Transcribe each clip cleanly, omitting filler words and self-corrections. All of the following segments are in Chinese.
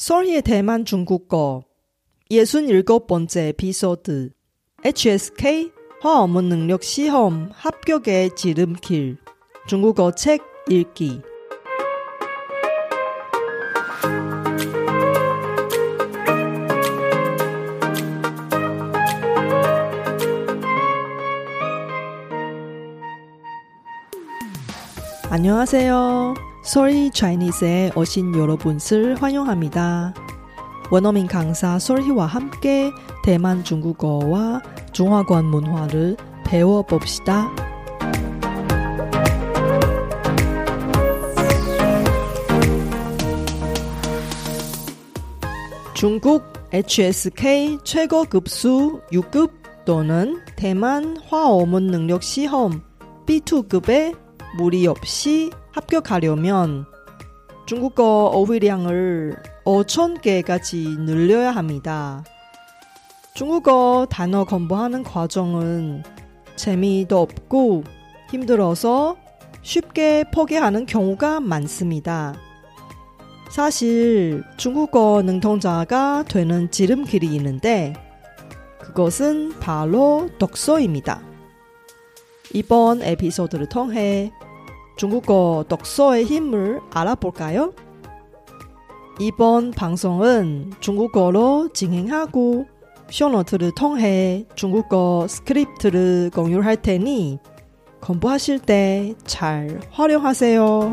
Sulhee의 대만 중국어 67번째 에피소드 HSK 화어문 능력 시험 합격의 지름길 중국어 책 읽기 안녕하세요. Sulhee Chinese에 오신 여러분을 환영합니다. 원어민 강사 Sulhee와 함께 대만 중국어와 중화권 문화를 배워봅시다. 중국 HSK 최고 급수 6급 또는 대만 화어문 능력 시험 B2급에 무리 없이 합격하려면 중국어 어휘량을 5,000개까지 늘려야 합니다. 중국어 단어 공부하는 과정은 재미도 없고 힘들어서 쉽게 포기하는 경우가 많습니다. 사실 중국어 능통자가 되는 지름길이 있는데 그것은 바로 독서입니다. 이번 에피소드를 통해 중국어 독서의 힘을 알아볼까요? 이번 방송은 중국어로 진행하고 쇼노트를 통해 중국어 스크립트를 공유할 테니 공부하실 때 잘 활용하세요.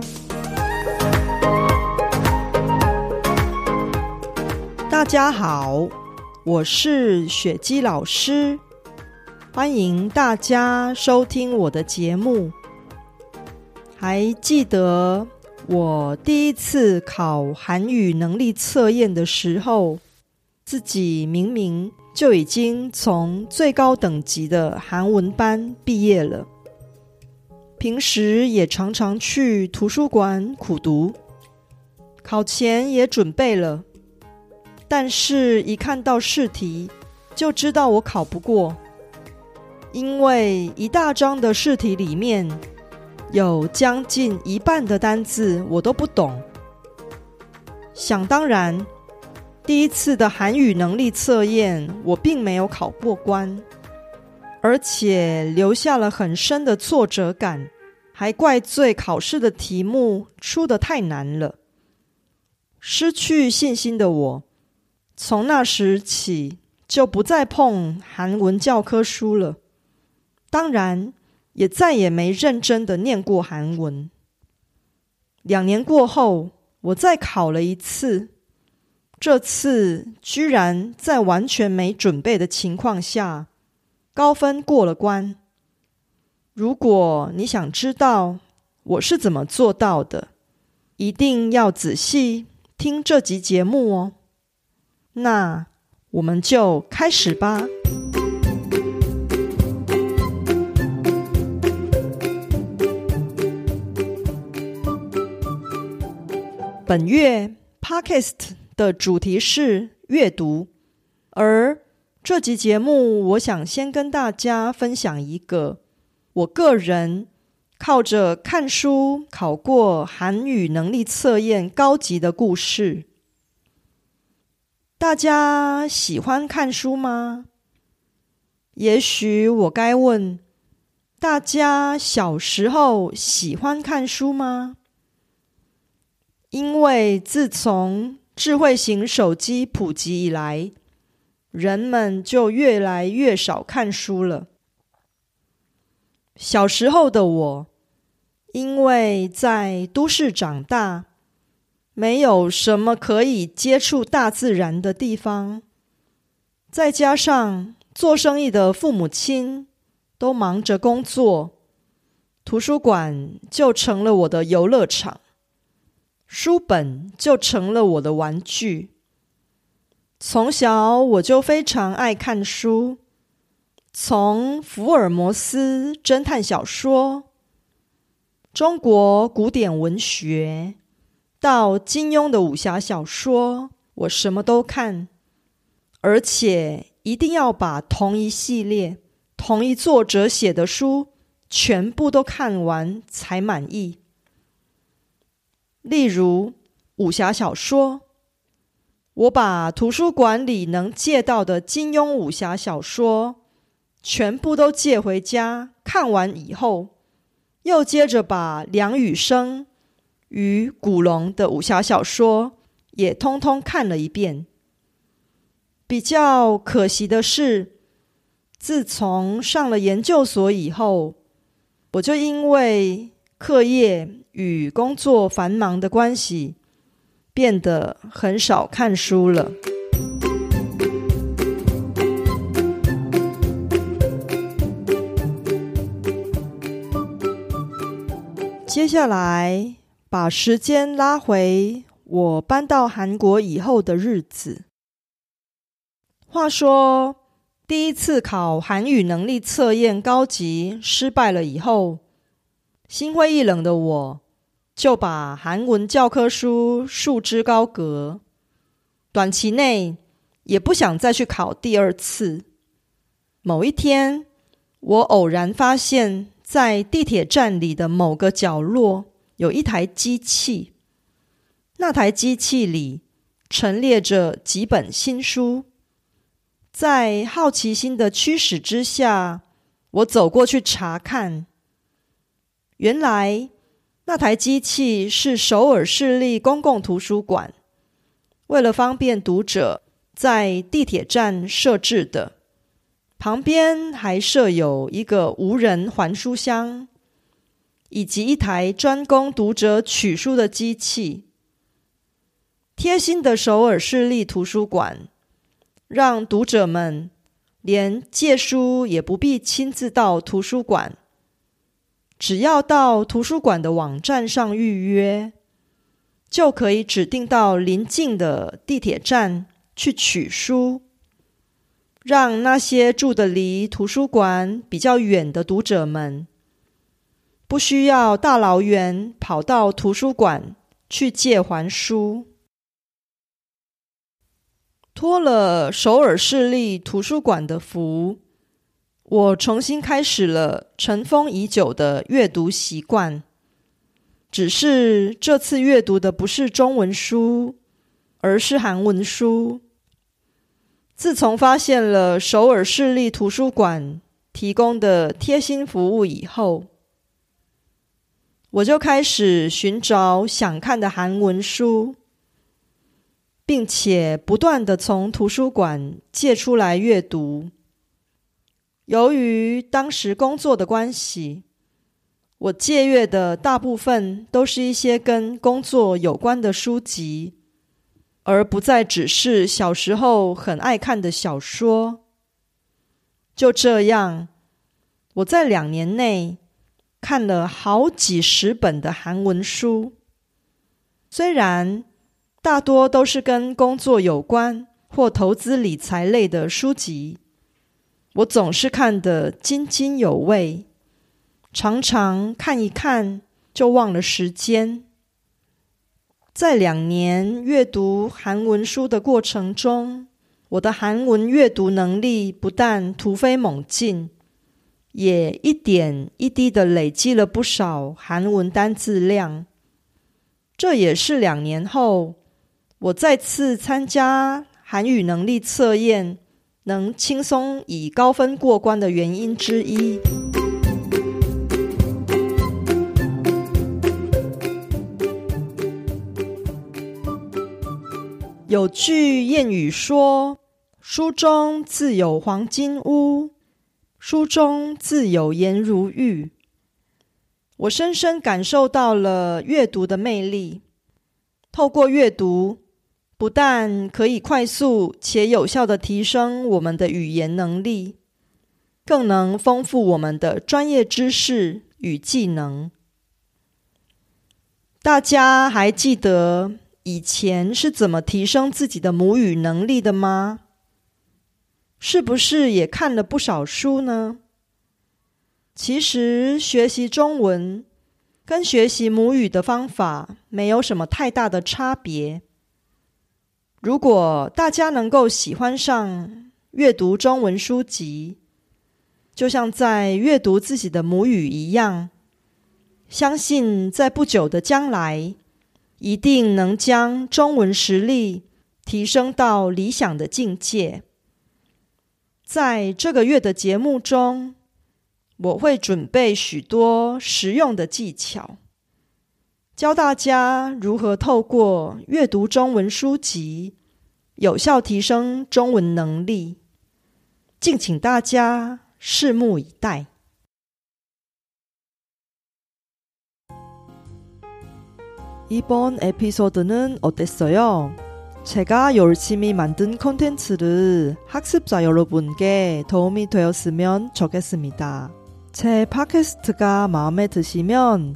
大家好，我是雪姬老师。 欢迎大家收听我的节目。 还记得我第一次考韩语能力测验的时候， 自己明明就已经从最高等级的韩文班毕业了， 平时也常常去图书馆苦读， 考前也准备了， 但是一看到试题就知道我考不过， 因为一大张的试题里面 有将近一半的单字我都不懂。 想当然， 第一次的韩语能力测验我并没有考过关， 而且留下了很深的挫折感， 还怪罪考试的题目出得太难了。 失去信心的我， 从那时起就不再碰韩文教科书了， 当然 也再也没认真的念过韩文。 2年过后，我再考了一次， 这次居然在完全没准备的情况下， 高分过了关。 如果你想知道我是怎么做到的， 一定要仔细听这集节目哦。 那我们就开始吧。 本月 Podcast 的主题是阅读， 而这集节目我想先跟大家分享一个我个人靠着看书考过韩语能力测验高级的故事。 大家喜欢看书吗？ 也许我该问， 大家小时候喜欢看书吗？ 因为自从智慧型手机普及以来， 人们就越来越少看书了。 小时候的我， 因为在都市长大， 没有什么可以接触大自然的地方， 再加上做生意的父母亲 都忙着工作， 图书馆就成了我的游乐场， 书本就成了我的玩具。 从小我就非常爱看书， 从福尔摩斯侦探小说， 中国古典文学， 到金庸的武侠小说， 我什么都看， 而且一定要把同一系列， 同一作者写的书全部都看完才满意。例如武侠小说，我把图书馆里能借到的金庸武侠小说全部都借回家看完以后，又接着把梁羽生与古龙的武侠小说也通通看了一遍。比较可惜的是，自从上了研究所以后，我就因为课业与工作繁忙的关系，变得很少看书了。接下来把时间拉回我搬到韩国以后的日子。话说，第一次考韩语能力测验高级失败了以后，心灰意冷的我就把韩文教科书束之高阁，短期内也不想再去考第二次。某一天，我偶然发现在地铁站里的某个角落有一台机器，那台机器里陈列着几本新书。在好奇心的驱使之下，我走过去查看。原来那台机器是首尔市立公共图书馆为了方便读者在地铁站设置的，旁边还设有一个无人还书箱，以及一台专供读者取书的机器。贴心的首尔市立图书馆让读者们连借书也不必亲自到图书馆，只要到图书馆的网站上预约，就可以指定到邻近的地铁站去取书，让那些住得离图书馆比较远的读者们不需要大老远跑到图书馆去借还书。托了首尔市立图书馆的福，我重新开始了尘封已久的阅读习惯，只是这次阅读的不是中文书，而是韩文书。自从发现了首尔市立图书馆提供的贴心服务以后，我就开始寻找想看的韩文书，并且不断地从图书馆借出来阅读。由于当时工作的关系，我借阅的大部分都是一些跟工作有关的书籍，而不再只是小时候很爱看的小说。就这样，我在2年内看了好几十本的韩文书，虽然大多都是跟工作有关或投资理财类的书籍，我总是看得津津有味，常常看一看就忘了时间。在2年阅读韩文书的过程中，我的韩文阅读能力不但突飞猛进，也一点一滴地累积了不少韩文单字量。这也是2年后，我再次参加韩语能力测验能轻松以高分过关的原因之一。有句谚语说，书中自有黄金屋，书中自有颜如玉。我深深感受到了阅读的魅力，透过阅读不但可以快速且有效地提升我们的语言能力，更能丰富我们的专业知识与技能。大家还记得以前是怎么提升自己的母语能力的吗？是不是也看了不少书呢？其实学习中文跟学习母语的方法没有什么太大的差别。如果大家能够喜欢上阅读中文书籍，就像在阅读自己的母语一样，相信在不久的将来，一定能将中文实力提升到理想的境界。在这个月的节目中，我会准备许多实用的技巧，教大家如何透过阅读中文书籍，有效提升中文能力。敬请大家拭目以待。이번 에피소드는 어땠어요? 제가 열심히 만든 콘텐츠를 학습자 여러분께 도움이 되었으면 좋겠습니다. 제 팟캐스트가 마음에 드시면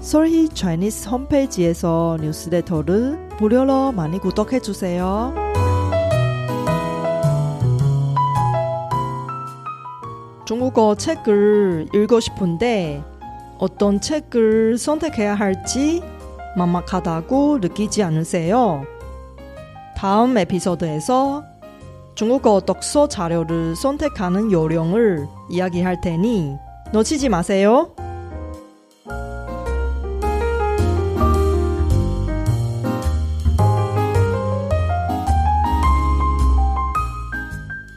Sulhee Chinese 홈페이지에서 뉴스레터를 무료로 많이 구독해주세요. 중국어 책을 읽고 싶은데 어떤 책을 선택해야 할지 막막하다고 느끼지 않으세요? 다음 에피소드에서 중국어 독서 자료를 선택하는 요령을 이야기할 테니 놓치지 마세요.